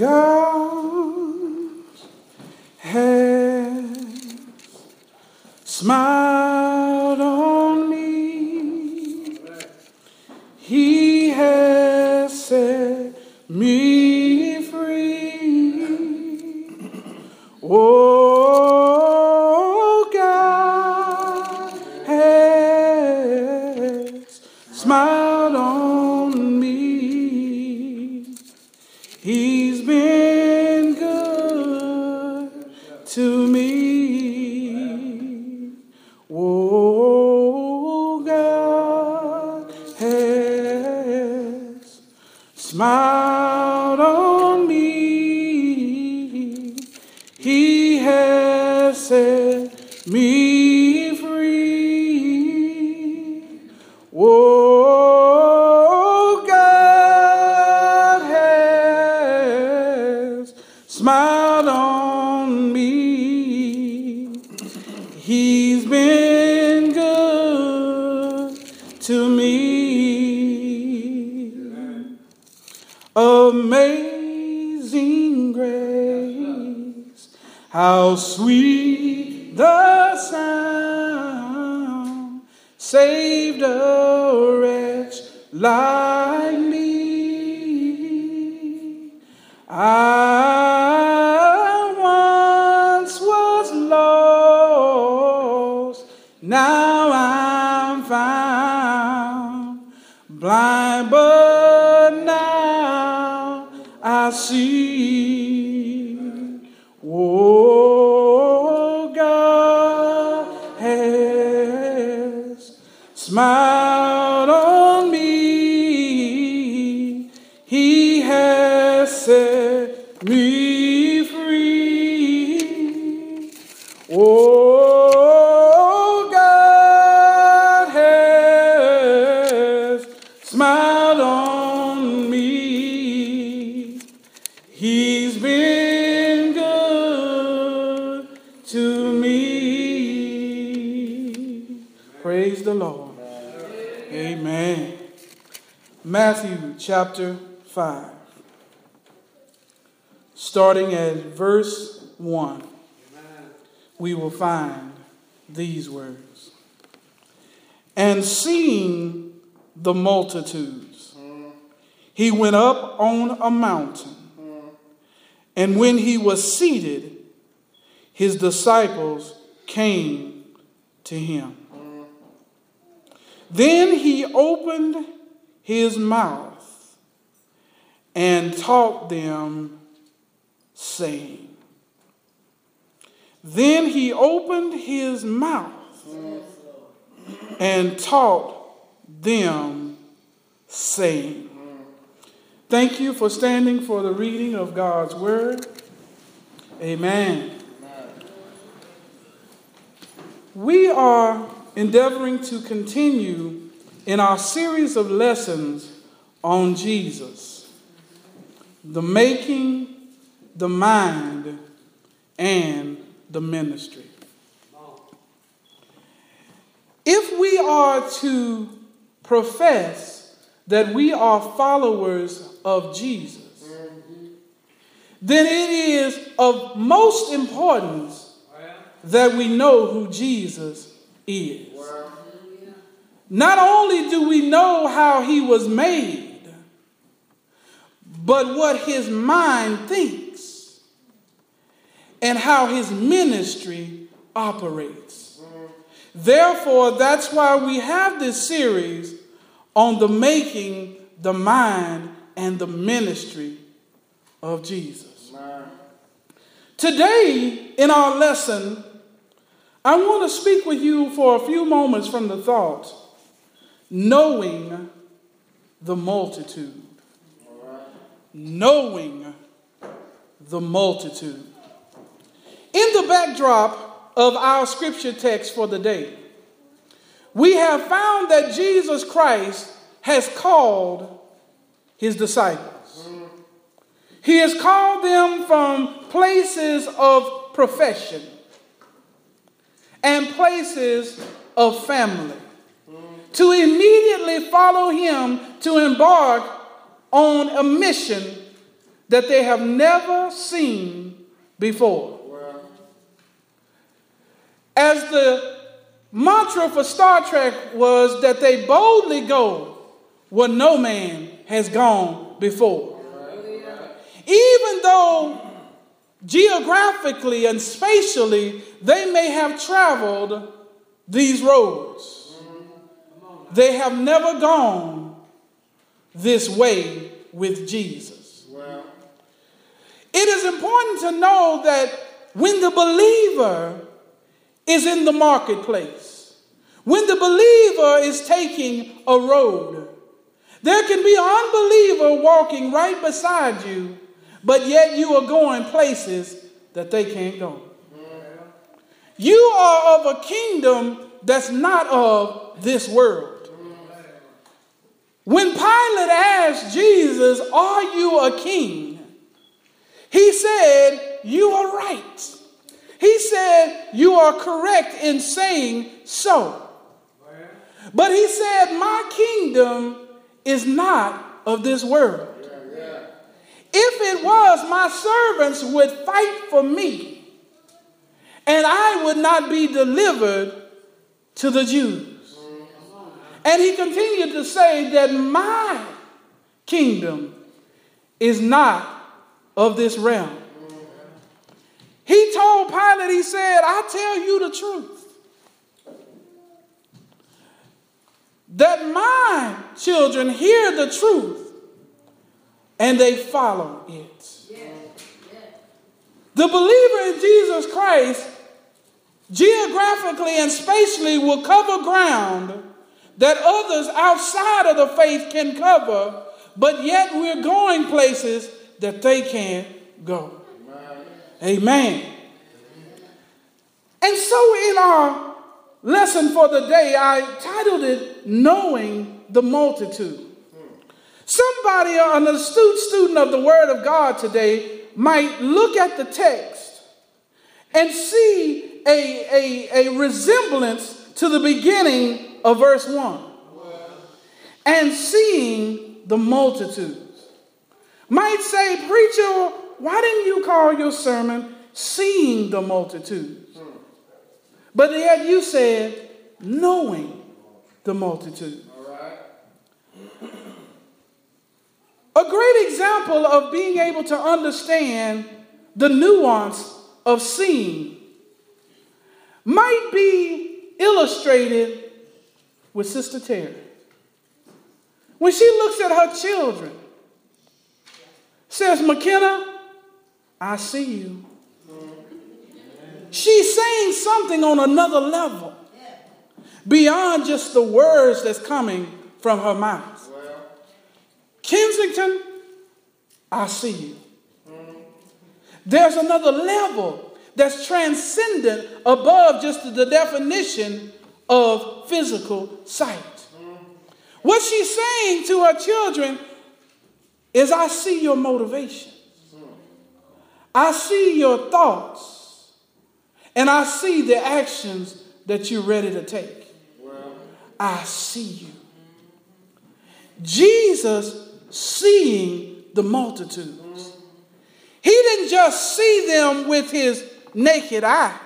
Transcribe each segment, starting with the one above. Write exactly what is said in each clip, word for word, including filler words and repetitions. God has smiled on me. He has set me free. Oh, God has smiled on me. He's been good to me. Oh, God has smiled on me. He has set me free. Oh, smiled on me. He's been good to me. Amazing grace, how sweet the sound saved a wretch like me. I Now I'm found, blind, but now I see. Oh, God has smiled on me. He has set me free. Oh, smiled on me. He's been good to me. Praise the Lord. Amen. Matthew chapter five, starting at verse one, we will find these words. And seeing the multitudes, he went up on a mountain, and when he was seated, his disciples came to him. Then he opened his mouth and taught them, saying, Then he opened his mouth and taught them, saying. Thank you for standing for the reading of God's word. Amen. We are endeavoring to continue in our series of lessons on Jesus, the making, the mind, and the ministry. If we are to profess that we are followers of Jesus, then it is of most importance that we know who Jesus is. Not only do we know how he was made, but what his mind thinks and how his ministry operates. Therefore, that's why we have this series on the making, the mind, and the ministry of Jesus. Amen. Today, in our lesson, I want to speak with you for a few moments from the thought, knowing the multitude. Right. Knowing the multitude. In the backdrop of our scripture text for the day, we have found that Jesus Christ has called his disciples. He has called them from places of profession and places of family to immediately follow him to embark on a mission that they have never seen before. Wow. As the mantra for Star Trek was that they boldly go where no man has gone before. Right. Even though geographically and spatially they may have traveled these roads, mm-hmm. they have never gone this way with Jesus. Wow. It is important to know that when the believer is in the marketplace, when the believer is taking a road, there can be an unbeliever walking right beside you, but yet you are going places that they can't go. You are of a kingdom that's not of this world. When Pilate asked Jesus, "Are you a king?" he said, "You are right." He said, "You are correct in saying so." But he said, "My kingdom is not of this world. If it was, my servants would fight for me, and I would not be delivered to the Jews." And he continued to say that my kingdom is not of this realm. He told Pilate, he said, "I tell you the truth, that my children hear the truth, and they follow it." Yes, yes. The believer in Jesus Christ, geographically and spatially, will cover ground that others outside of the faith can cover, but yet we're going places that they can't go. Amen. Amen. And so in our lesson for the day, I titled it, "Knowing the Multitude." Somebody, an astute student of the Word of God today, might look at the text and see a, a, a resemblance to the beginning of verse one. And seeing the multitudes. Might say, "Preacher, why didn't you call your sermon Seeing the Multitudes?" But yet you said, "Knowing the Multitudes." A great example of being able to understand the nuance of seeing might be illustrated with Sister Terry. When she looks at her children, says, "McKenna, I see you." She's saying something on another level beyond just the words that's coming from her mouth. "Kensington, I see you." There's another level that's transcendent above just the definition of physical sight. What she's saying to her children is, "I see your motivations. I see your thoughts. And I see the actions that you're ready to take. I see you." Jesus seeing the multitudes. He didn't just see them with his naked eye,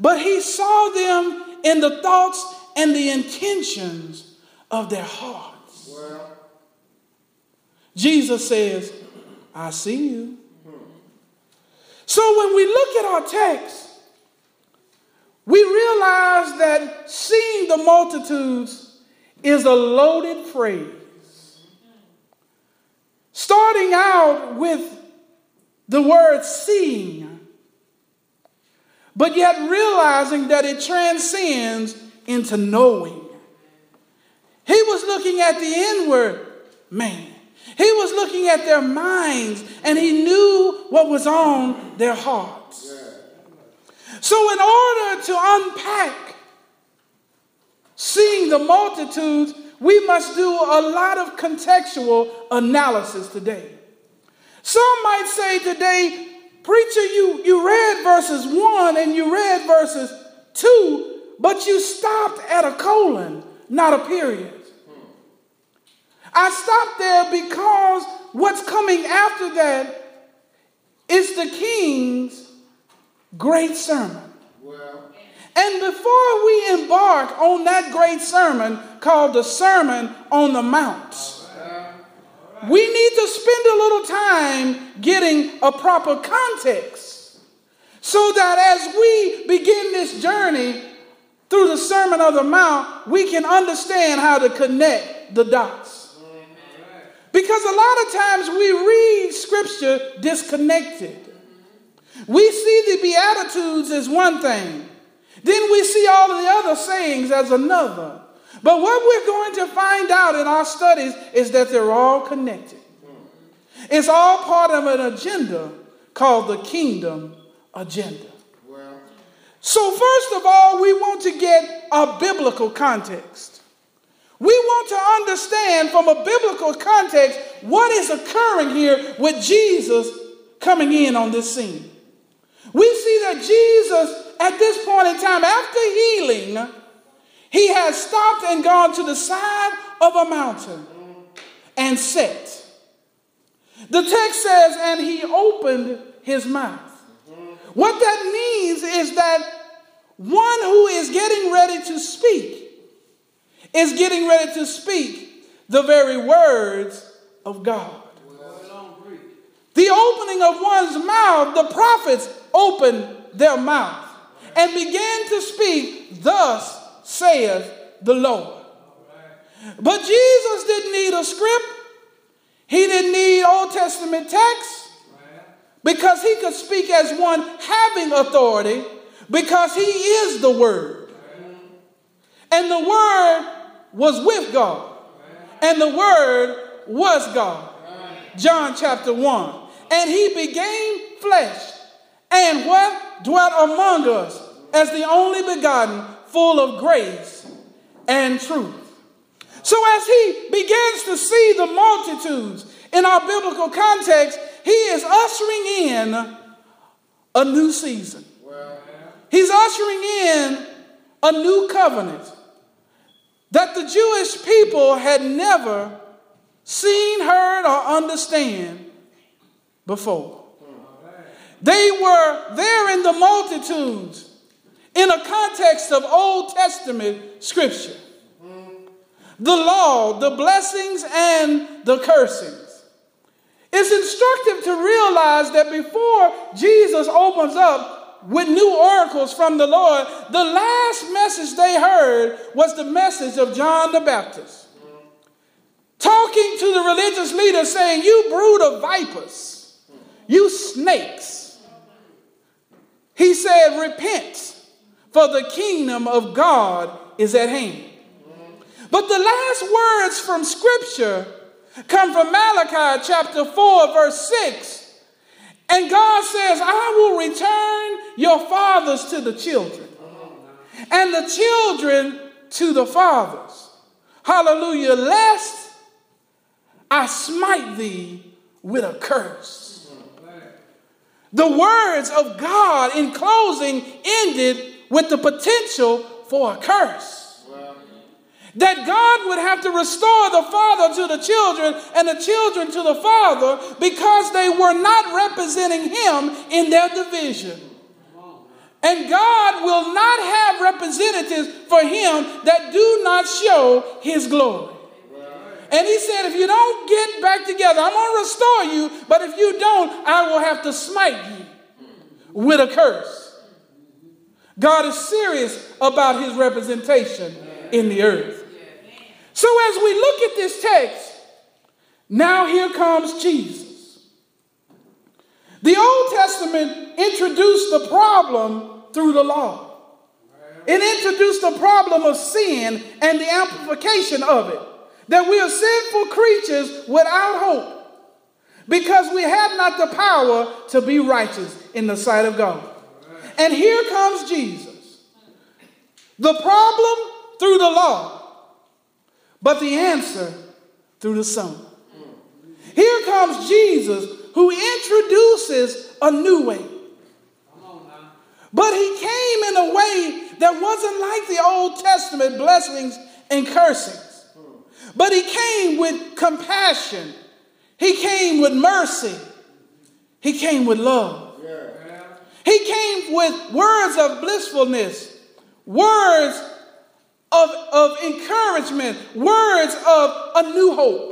but he saw them in the thoughts and the intentions of their hearts. Wow. Jesus says, "I see you." So when we look at our text, we realize that seeing the multitudes is a loaded phrase. Starting out with the word seeing, but yet realizing that it transcends into knowing. He was looking at the inward man. He was looking at their minds, and he knew what was on their hearts. So in order to unpack seeing the multitudes, we must do a lot of contextual analysis today. Some might say today, "Preacher, you, you read verses one and you read verses two, but you stopped at a colon, not a period." I stopped there because what's coming after that is the King's great sermon. Well. And before we embark on that great sermon called the Sermon on the Mount, we need to spend a little time getting a proper context so that as we begin this journey through the Sermon on the Mount, we can understand how to connect the dots. Because a lot of times we read Scripture disconnected. We see the Beatitudes as one thing. Then we see all of the other sayings as another. But what we're going to find out in our studies is that they're all connected. It's all part of an agenda called the kingdom agenda. Well. So first of all, we want to get a biblical context. We want to understand from a biblical context what is occurring here with Jesus coming in on this scene. We see that Jesus at this point in time, after healing, he has stopped and gone to the side of a mountain and sat. The text says, and he opened his mouth. What that means is that one who is getting ready to speak is getting ready to speak the very words of God. The opening of one's mouth, the prophets opened their mouth and began to speak, thus saith the Lord. But Jesus didn't need a script. He didn't need Old Testament text, because he could speak as one having authority, because he is the Word. And the Word was with God, and the Word was God. John chapter one. And he became flesh, and what dwelt among us as the only begotten, full of grace and truth. So as he begins to see the multitudes in our biblical context, he is ushering in a new season. He's ushering in a new covenant that the Jewish people had never seen, heard, or understand before. They were there in the multitudes in a context of Old Testament scripture. The law, the blessings, and the cursings. It's instructive to realize that before Jesus opens up with new oracles from the Lord, the last message they heard was the message of John the Baptist, talking to the religious leaders saying, "You brood of vipers, you snakes." He said, "Repent, for the kingdom of God is at hand." But the last words from Scripture come from Malachi chapter four, verse six. And God says, "I will return your fathers to the children, and the children to the fathers. Hallelujah, lest I smite thee with a curse." The words of God in closing ended with the potential for a curse. Wow. That God would have to restore the father to the children and the children to the father, because they were not representing him in their division. And God will not have representatives for him that do not show his glory. And he said, if you don't get back together, I'm going to restore you. But if you don't, I will have to smite you with a curse. God is serious about his representation in the earth. So as we look at this text, now here comes Jesus. The Old Testament introduced the problem through the law. It introduced the problem of sin and the amplification of it. That we are sinful creatures without hope, because we have not the power to be righteous in the sight of God. And here comes Jesus. The problem through the law, but the answer through the Son. Here comes Jesus, who introduces a new way. But he came in a way that wasn't like the Old Testament blessings and cursings. But he came with compassion. He came with mercy. He came with love. Yeah. He came with words of blissfulness, words of, of encouragement, words of a new hope.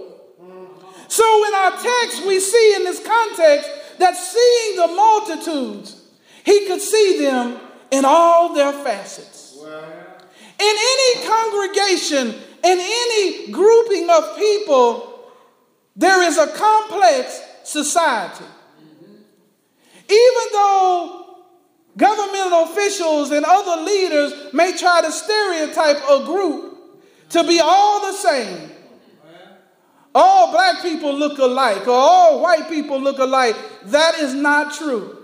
So in our text, we see in this context that seeing the multitudes, he could see them in all their facets. Wow. In any congregation, in any grouping of people, there is a complex society. Mm-hmm. Even though governmental officials and other leaders may try to stereotype a group to be all the same, all black people look alike, or all white people look alike, that is not true.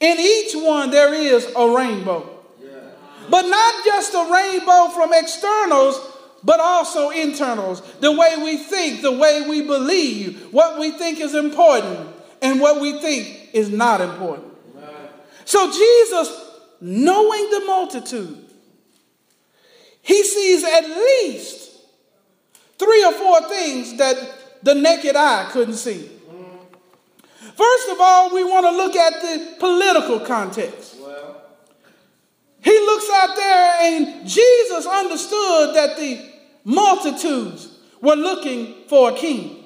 In each one there is a rainbow. Yeah. But not just a rainbow from externals, but also internals. The way we think, the way we believe, what we think is important, and what we think is not important. Right. So Jesus, knowing the multitude, he sees at least three or four things that the naked eye couldn't see. First of all, we want to look at the political context. Well, he looks out there, and Jesus understood that the multitudes were looking for a king.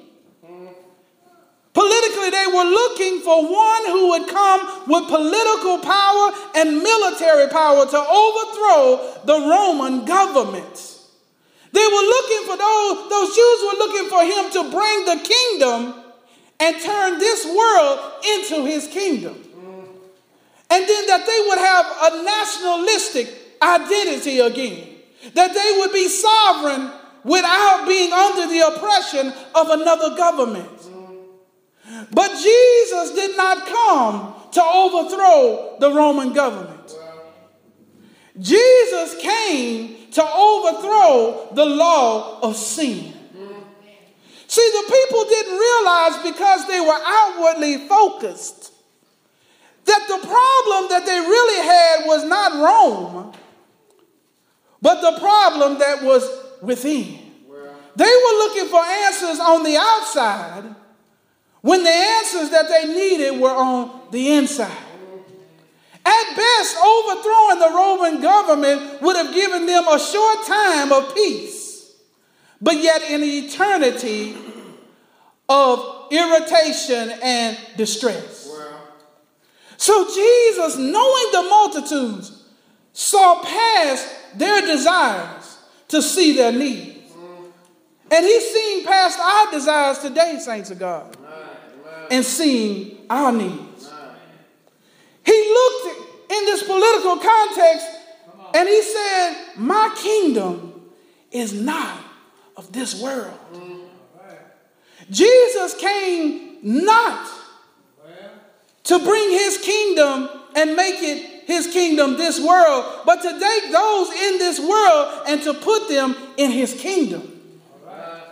Politically, they were looking for one who would come with political power and military power to overthrow the Roman government. They were looking for those, those Jews were looking for him to bring the kingdom and turn this world into his kingdom. And then that they would have a nationalistic identity again. That they would be sovereign without being under the oppression of another government. But Jesus did not come to overthrow the Roman government. Jesus came to overthrow the law of sin. See, the people didn't realize, because they were outwardly focused, that the problem that they really had was not Rome, but the problem that was within. They were looking for answers on the outside when the answers that they needed were on the inside. At best, overthrowing the Roman government would have given them a short time of peace, but yet an eternity of irritation and distress. Wow. So Jesus, knowing the multitudes, saw past their desires to see their needs. And he's seen past our desires today, saints of God, and seeing our needs. He looked in this political context and he said, my kingdom is not of this world. Mm. Jesus came not to bring his kingdom and make it his kingdom this world, but to take those in this world and to put them in his kingdom. Right.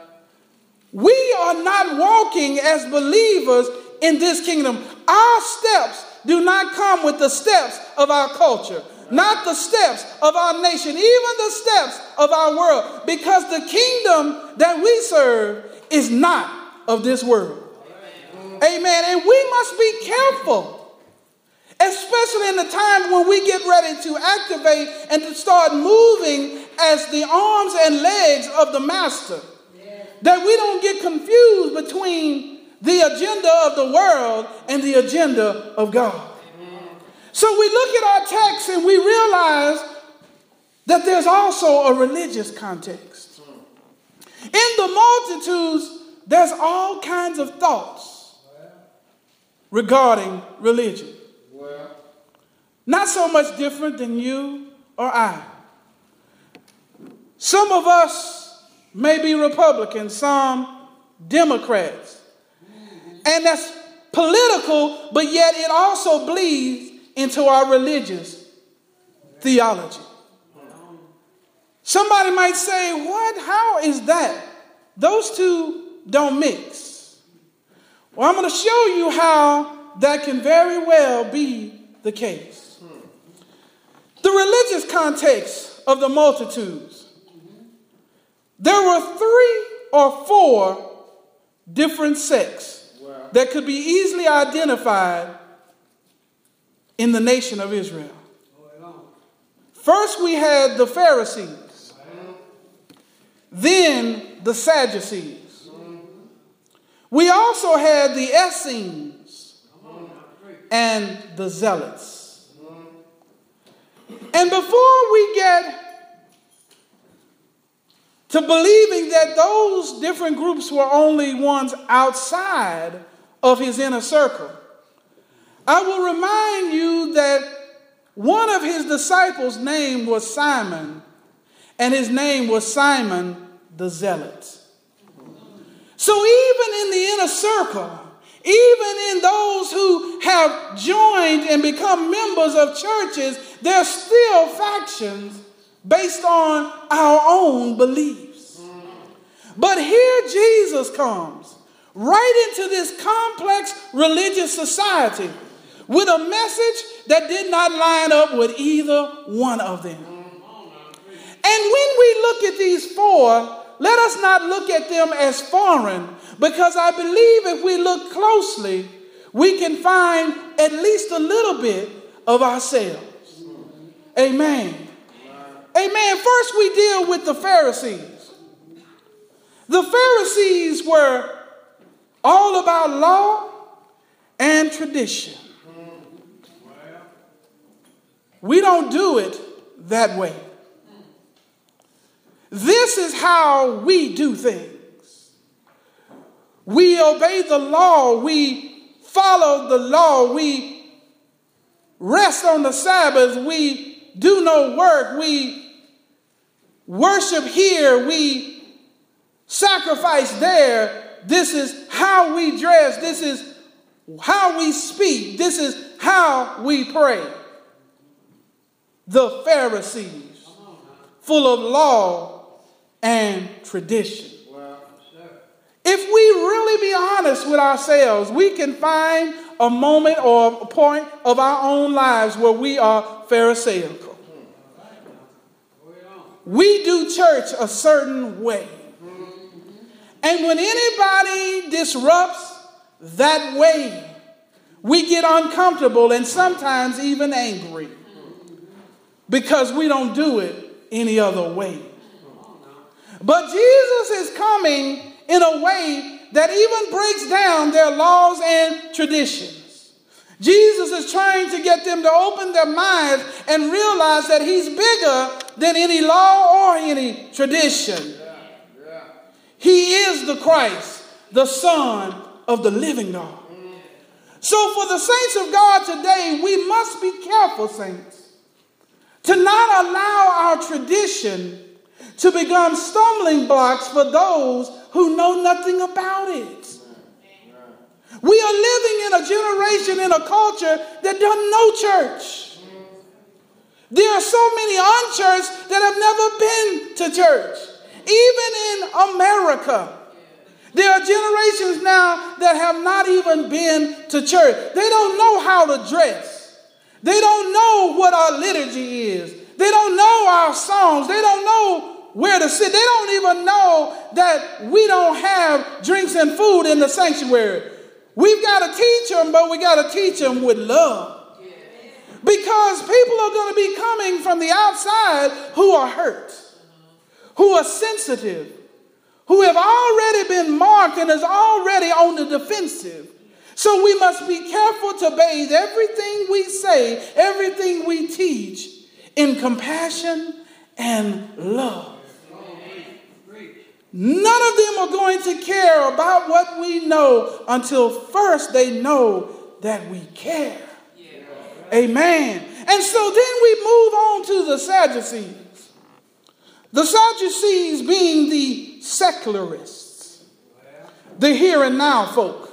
We are not walking as believers in this kingdom. Our steps do not come with the steps of our culture, not the steps of our nation, even the steps of our world, because the kingdom that we serve is not of this world. Amen. Amen. And we must be careful, especially in the time when we get ready to activate and to start moving as the arms and legs of the master, yeah, that we don't get confused between the agenda of the world and the agenda of God. Amen. So we look at our text and we realize that there's also a religious context. In the multitudes, there's all kinds of thoughts regarding religion. Well, not so much different than you or I. Some of us may be Republicans, some Democrats. And that's political, but yet it also bleeds into our religious theology. Somebody might say, what? How is that? Those two don't mix. Well, I'm going to show you how that can very well be the case. The religious context of the multitudes There were three or four different sects wow. that could be easily identified in the nation of Israel. First, we had the Pharisees, then the Sadducees. We also had the Essenes and the Zealots. And before we get to believing that those different groups were only ones outside of his inner circle, I will remind you that one of his disciples' name was Simon, and his name was Simon the Zealot. So even in the inner circle, even in those who have joined and become members of churches, there's still factions based on our own beliefs. But here Jesus comes right into this complex religious society with a message that did not line up with either one of them. And when we look at these four, let us not look at them as foreign, because I believe if we look closely, we can find at least a little bit of ourselves. Amen. Amen. First, we deal with the Pharisees. The Pharisees were all about law and tradition. We don't do it that way. This is how we do things. We obey the law. We follow the law. We rest on the Sabbath. We do no work. We worship here. We sacrifice there. This is how we dress. This is how we speak. This is how we pray. The Pharisees, full of law and tradition. If we really be honest with ourselves, we can find a moment or a point of our own lives where we are Pharisaical. We do church a certain way. And when anybody disrupts that way, we get uncomfortable and sometimes even angry, because we don't do it any other way. But Jesus is coming in a way that even breaks down their laws and traditions. Jesus is trying to get them to open their minds and realize that he's bigger than any law or any tradition. He is the Christ, the Son of the living God. So for the saints of God today, we must be careful, saints, to not allow our tradition to become stumbling blocks for those who know nothing about it. We are living in a generation, in a culture that doesn't know church. There are so many unchurched that have never been to church, even in America. There are generations now that have not even been to church. They don't know how to dress. They don't know what our liturgy is. They don't know our songs. They don't know where to sit. They don't even know that we don't have drinks and food in the sanctuary. We've got to teach them, but we got to teach them with love. Because people are going to be coming from the outside who are hurt, who are sensitive, who have already been marked and is already on the defensive. So we must be careful to bathe everything we say, everything we teach, in compassion and love. None of them are going to care about what we know until first they know that we care. Amen. And so then we move on to the Sadducees. The Sadducees being the secularists, the here and now folk.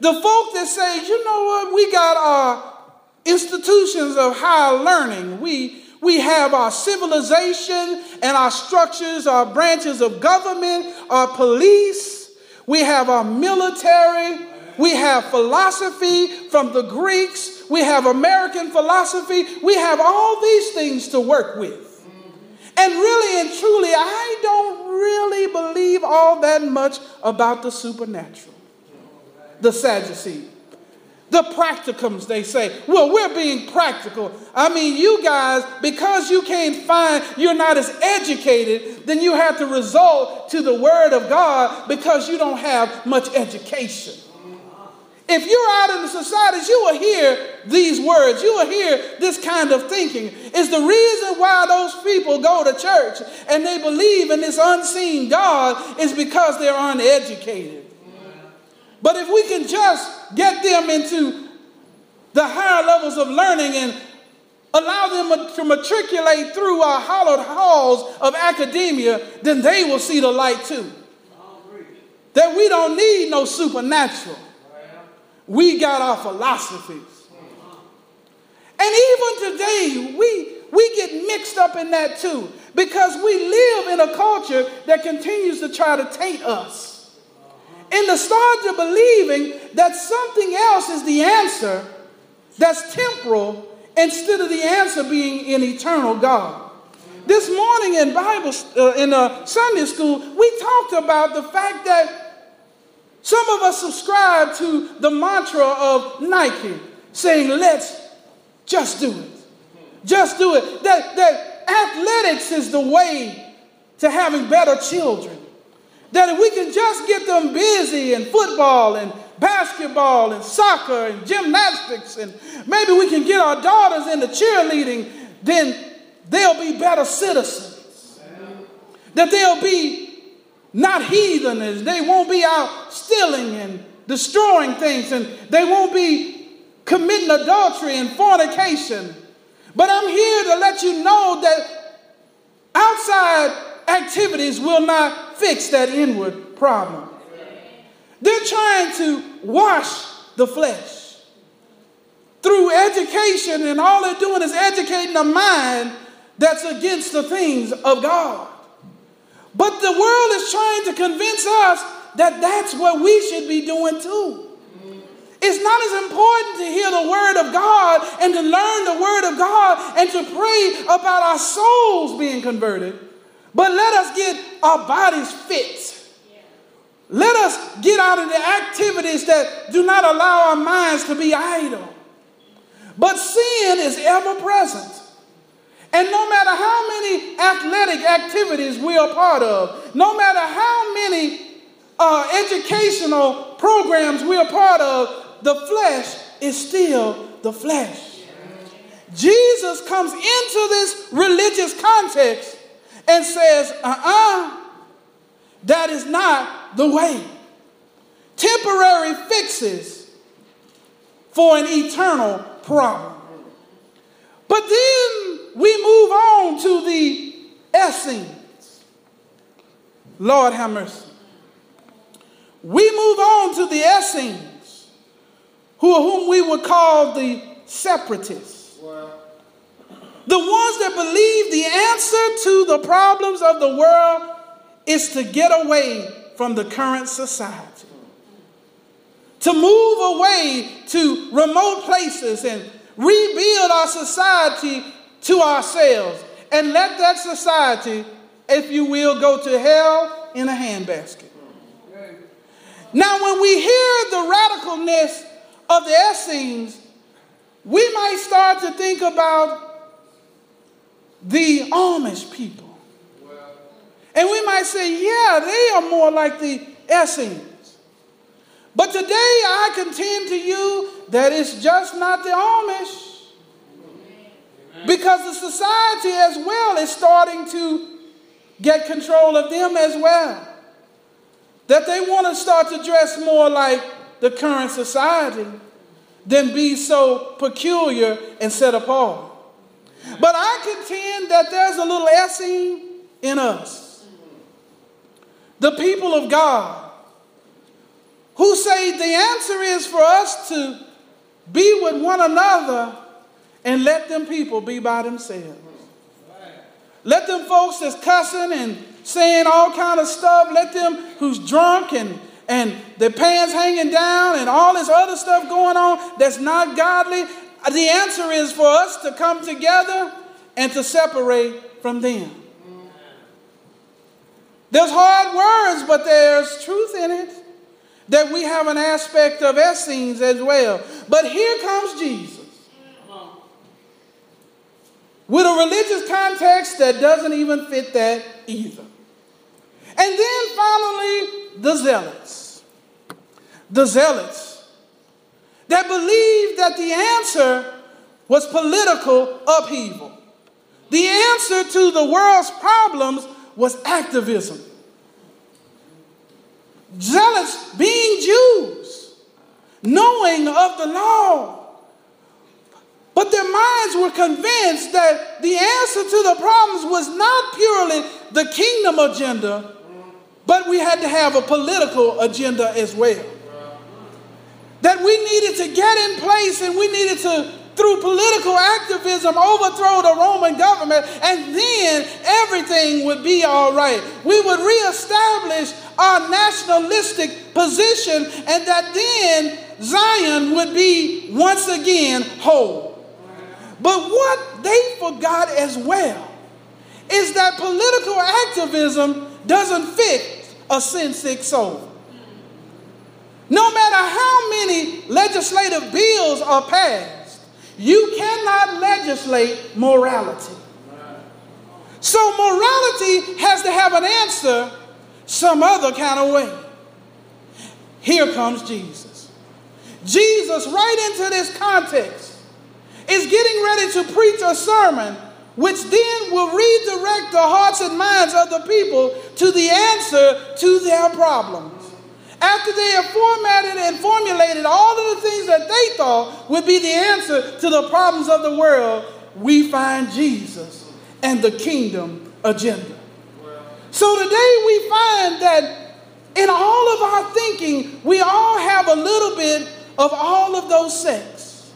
The folk that say, you know what, we got our institutions of higher learning. We, we have our civilization and our structures, our branches of government, our police. We have our military. We have philosophy from the Greeks. We have American philosophy. We have all these things to work with. And really and truly, I don't really believe all that much about the supernatural. The Sadducees. The practicums, they say. Well, we're being practical. I mean, you guys, because you can't find, you're not as educated, then you have to resort to the word of God because you don't have much education. If you're out in the societies, you will hear these words. You will hear this kind of thinking. It's the reason why those people go to church and they believe in this unseen God is because they're uneducated. But if we can just get them into the higher levels of learning and allow them to matriculate through our hallowed halls of academia, then they will see the light too. That we don't need no supernatural. We got our philosophies. And even today, we, we get mixed up in that too, because we live in a culture that continues to try to taint us. In the start of believing that something else is the answer that's temporal instead of the answer being an eternal God. This morning in Bible, uh, in uh, Sunday school, we talked about the fact that some of us subscribe to the mantra of Nike saying, let's just do it. Just do it. That, that athletics is the way to having better children. That if we can just get them busy in football and basketball and soccer and gymnastics, and maybe we can get our daughters into cheerleading, then they'll be better citizens. That they'll be not heathens. They won't be out stealing and destroying things, and they won't be committing adultery and fornication. But I'm here to let you know that outside activities will not fix that inward problem. They're trying to wash the flesh through education, and all they're doing is educating a mind that's against the things of God. But the world is trying to convince us that that's what we should be doing too. It's not as important to hear the word of God and to learn the word of God and to pray about our souls being converted. But let us get our bodies fit. Let us get out of the activities that do not allow our minds to be idle. But sin is ever present. And no matter how many athletic activities we are part of, no matter how many uh, educational programs we are part of, the flesh is still the flesh. Jesus comes into this religious context and says, uh-uh, that is not the way. Temporary fixes for an eternal problem. But then we move on to the Essenes. Lord have mercy. We move on to the Essenes, who are whom we would call the separatists. Wow. The ones that believe the answer to the problems of the world is to get away from the current society. To move away to remote places and rebuild our society to ourselves. And let that society, if you will, go to hell in a handbasket. Now, when we hear the radicalness of the Essenes, we might start to think about the Amish people. And we might say, yeah, they are more like the Essenes. But today I contend to you that it's just not the Amish. Amen. Because the society as well is starting to get control of them as well. That they want to start to dress more like the current society than be so peculiar and set apart. But I contend that there's a little Essene in us. The people of God who say the answer is for us to be with one another and let them people be by themselves. Let them folks that's cussing and saying all kind of stuff, let them who's drunk and, and their pants hanging down and all this other stuff going on that's not godly. The answer is for us to come together and to separate from them. There's hard words, but there's truth in it. That we have an aspect of Essenes as well. But here comes Jesus. With a religious context that doesn't even fit that either. And then finally, the zealots. The zealots that believed that the answer was political upheaval. The answer to the world's problems was activism. Zealots being Jews, knowing of the law. But their minds were convinced that the answer to the problems was not purely the kingdom agenda, but we had to have a political agenda as well. That we needed to get in place and we needed to, through political activism, overthrow the Roman government, and then everything would be all right. We would reestablish our nationalistic position, and that then Zion would be once again whole. But what they forgot as well is that political activism doesn't fit a sin-sick soul. No matter how many legislative bills are passed, you cannot legislate morality. So morality has to have an answer some other kind of way. Here comes Jesus. Jesus, right into this context, is getting ready to preach a sermon which then will redirect the hearts and minds of the people to the answer to their problems. After they have formatted and formulated all of the things that they thought would be the answer to the problems of the world, we find Jesus and the kingdom agenda. So today we find that in all of our thinking, we all have a little bit of all of those sects.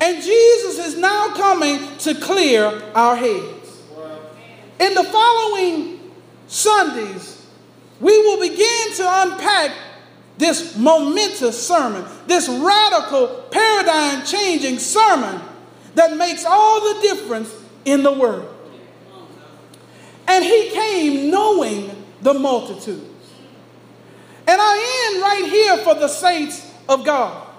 And Jesus is now coming to clear our heads. In the following Sundays, we will begin to unpack this momentous sermon, this radical, paradigm-changing sermon that makes all the difference in the world. And he came knowing the multitudes. And I end right here for the saints of God.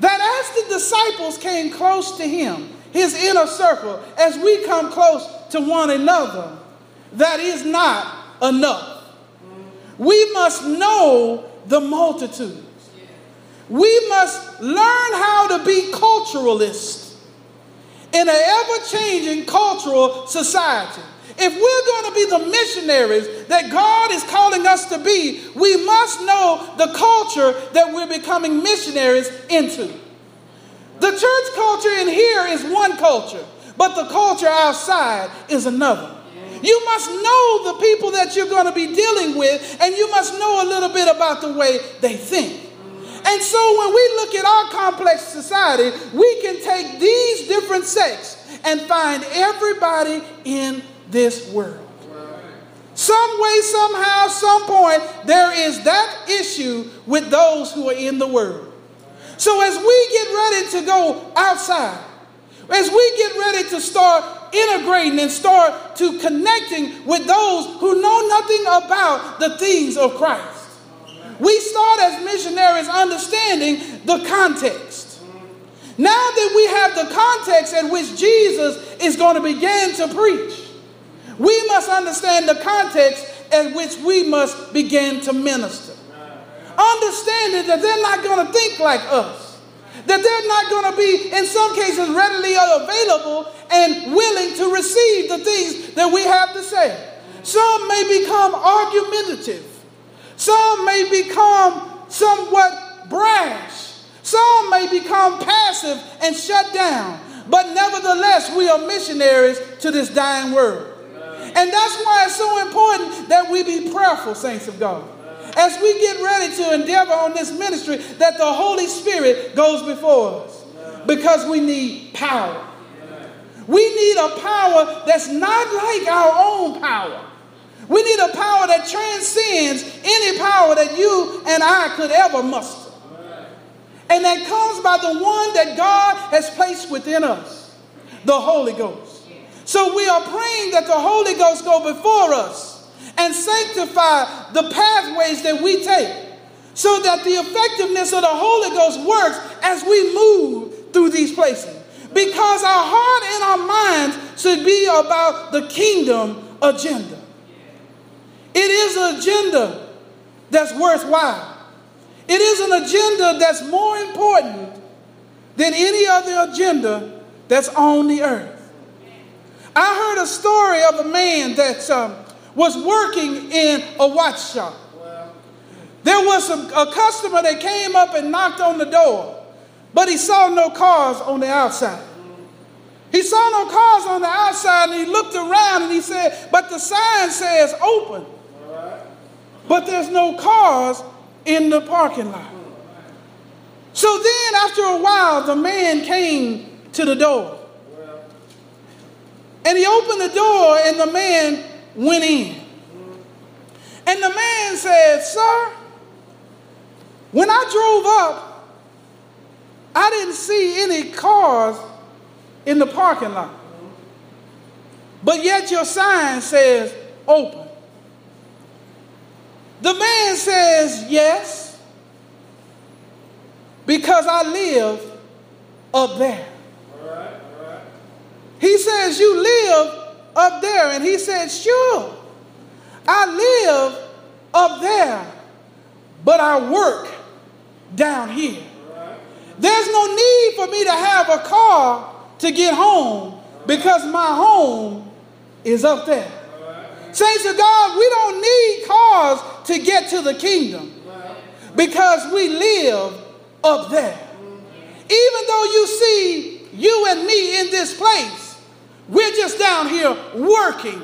That as the disciples came close to him, his inner circle, as we come close to one another, that is not enough. We must know the multitudes. We must learn how to be culturalists in an ever-changing cultural society. If we're going to be the missionaries that God is calling us to be, we must know the culture that we're becoming missionaries into. The church culture in here is one culture, but the culture outside is another. You must know the people that you're going to be dealing with, and you must know a little bit about the way they think. And so when we look at our complex society, we can take these different sects and find everybody in this world. Some way, somehow, some point, there is that issue with those who are in the world. So as we get ready to go outside, as we get ready to start integrating and start to connecting with those who know nothing about the things of Christ, we start as missionaries understanding the context. Now that we have the context in which Jesus is going to begin to preach, we must understand the context in which we must begin to minister. Understanding that they're not going to think like us. That they're not going to be, in some cases, readily available and willing to receive the things that we have to say. Some may become argumentative. Some may become somewhat brash. Some may become passive and shut down. But nevertheless, we are missionaries to this dying world. And that's why it's so important that we be prayerful, saints of God. As we get ready to endeavor on this ministry, that the Holy Spirit goes before us. Because we need power. We need a power that's not like our own power. We need a power that transcends any power that you and I could ever muster. And that comes by the one that God has placed within us, the Holy Ghost. So we are praying that the Holy Ghost go before us and sanctify the pathways that we take so that the effectiveness of the Holy Ghost works as we move through these places. Because our heart and our minds should be about the kingdom agenda. It is an agenda that's worthwhile. It is an agenda that's more important than any other agenda that's on the earth. I heard a story of a man that um, was working in a watch shop. There was a, a customer that came up and knocked on the door, but he saw no cars on the outside. He saw no cars on the outside, and he looked around and he said, but the sign says open. But there's no cars in the parking lot. So then after a while, the man came to the door. And he opened the door and the man went in. And the man said, sir, when I drove up, I didn't see any cars in the parking lot. But yet your sign says open. The man says, yes, because I live up there. All right, all right. He says, you live up there. And he said, sure, I live up there, but I work down here. All right. There's no need for me to have a car to get home because my home is up there. All right. Saints of God, we don't need cars to get to the kingdom because we live up there. Even though you see you and me in this place, we're just down here working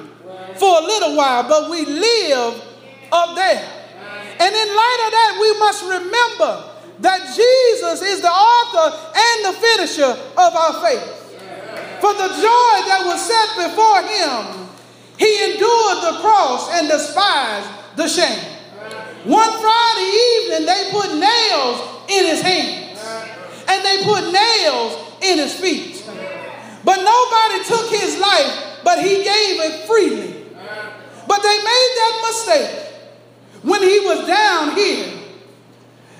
for a little while, but we live up there. And in light of that, we must remember that Jesus is the author and the finisher of our faith. For the joy that was set before him, he endured the cross and despised the shame. One Friday evening, they put nails in his hands. And they put nails in his feet. But nobody took his life, but he gave it freely. But they made that mistake. When he was down here,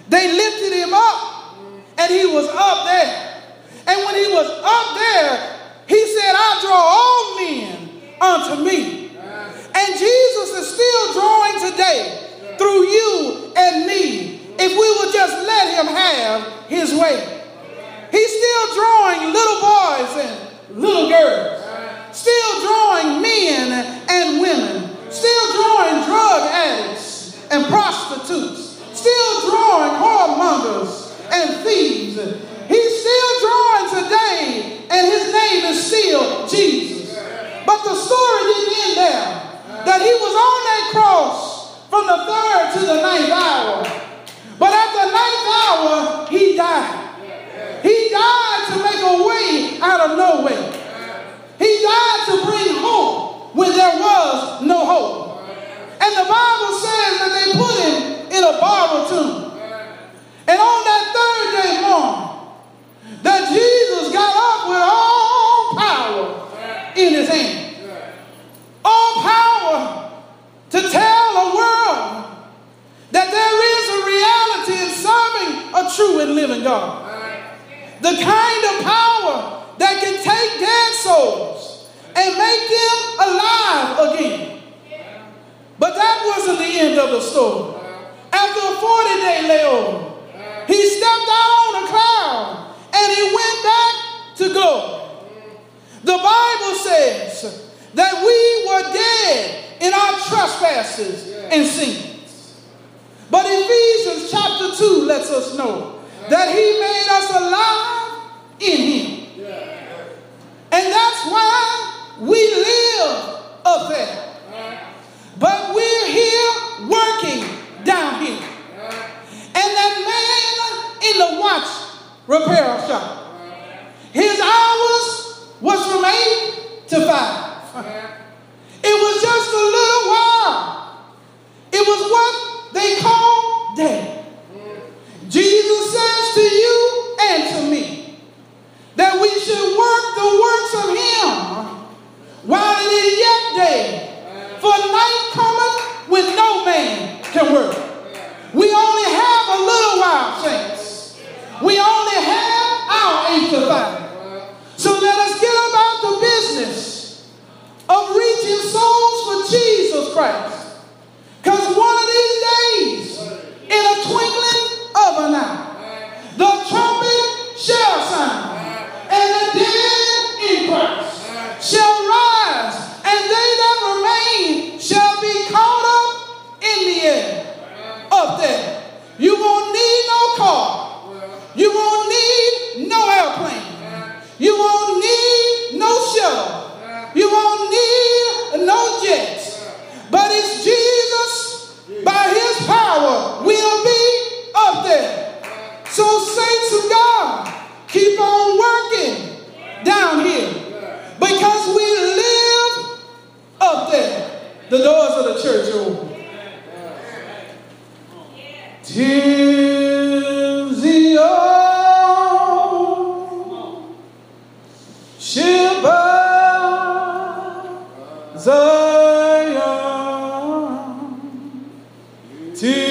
they lifted him up, and he was up there. And when he was up there, he said, I draw all men unto me. And Jesus is still drawing today through you and me if we will just let him have his way. He's still drawing little boys and little girls. Still drawing men and women. Still drawing drug addicts and prostitutes. Still drawing whoremongers and thieves. He's still drawing today, and his name is still Jesus. But the story didn't end there. That he was on that cross from the third to the ninth hour. But at the ninth hour, he died. He died to make a way out of no way. He died to bring hope when there was no hope. And the Bible says that they put him in a borrowed tomb. And on that third day morning, that Jesus got up with all power in his hand. All power to tell the world that there is a reality in serving a true and living God. The kind of power that can take dead souls and make them alive again. But that wasn't the end of the story. After a forty-day layover, he stepped out on a cloud and he went back to glory. The Bible says that we were dead in our trespasses and sins. But Ephesians chapter two lets us know that he made us alive in him. And that's why we live up there. But we're here working down here. And that man in the watch repair shop, his hours was from eight to five. It was just a little while. It was what they call day. Jesus says to you and to me that we should work the works of him while it is yet day, Jesus Christ. Because one of these days, in a twinkling of an eye, the trumpet shall sound, and the dead in Christ shall rise, and they that remain shall be caught up in the air. Up there. You won't need no car. You won't need no airplane. You won't need no shuttle. You won't need no jets. But it's Jesus, by his power, will be up there. So saints of God, keep on working down here, because we live up there. The doors of the church are open. Tis the old Sheba Zion. Tis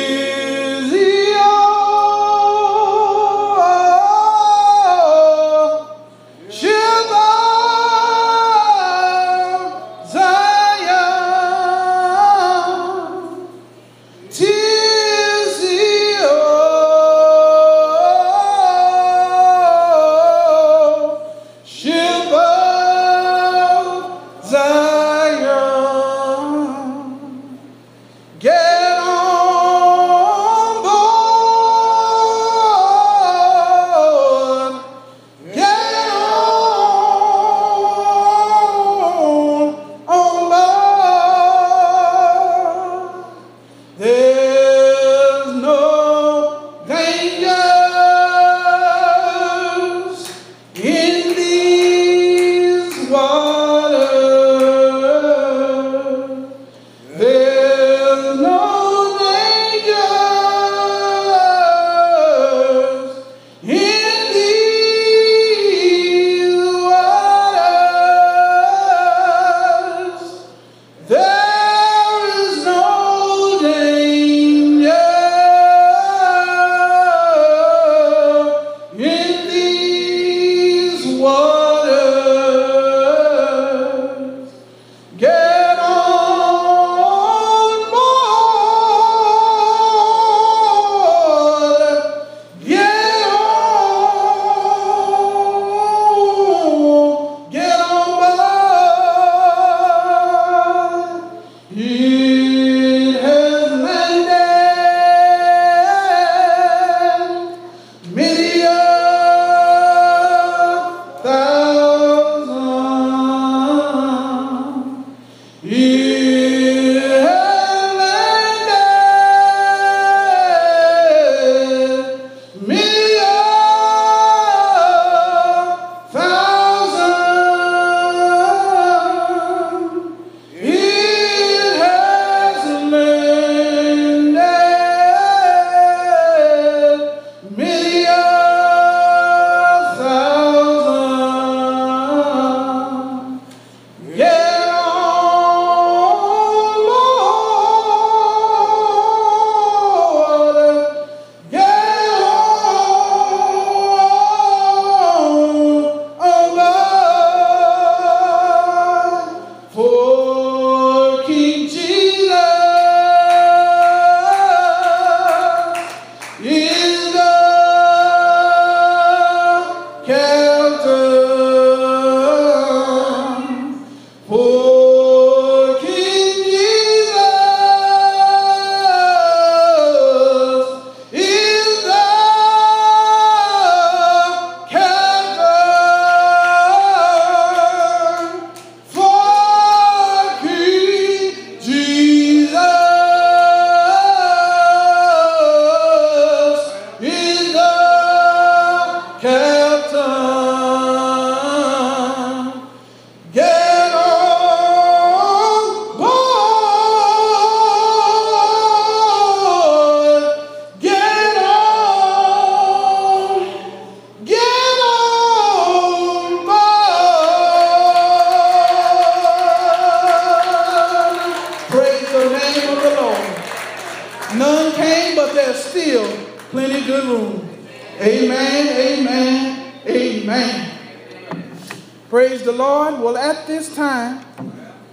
Praise the Lord. Well, at this time,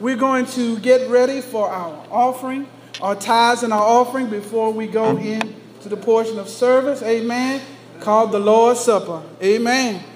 We're going to get ready for our offering, our tithes and our offering before we go in to the portion of service, amen, called the Lord's Supper, amen.